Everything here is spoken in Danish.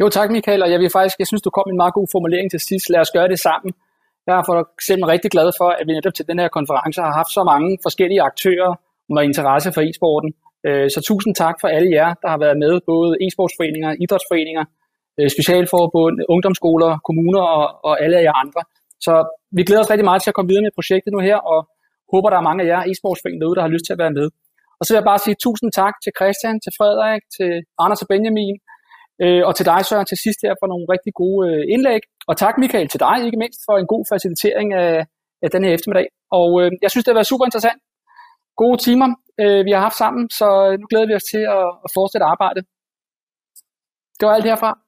Jo, tak Mikael, og jeg synes, du kom med en meget god formulering til sidst. Lad os gøre det sammen. Jeg er for eksempel rigtig glad for, at vi netop til den her konference har haft så mange forskellige aktører med interesse for e-sporten. Så tusind tak for alle jer, der har været med, både e-sportsforeninger, idrætsforeninger, specialforbund, ungdomsskoler, kommuner og alle jer andre. Så vi glæder os rigtig meget til at komme videre med projektet nu her, og håber, der er mange af jer e-sportsforeninger derude, der har lyst til at være med. Og så vil jeg bare sige tusind tak til Christian, til Frederik, til Anders og Benjamin, og til dig, Søren, til sidst her for nogle rigtig gode indlæg. Og tak, Michael, til dig ikke mindst for en god facilitering af den her eftermiddag. Og jeg synes, det har været super interessant. Gode timer, vi har haft sammen, så nu glæder vi os til at fortsætte arbejdet. Det var alt herfra.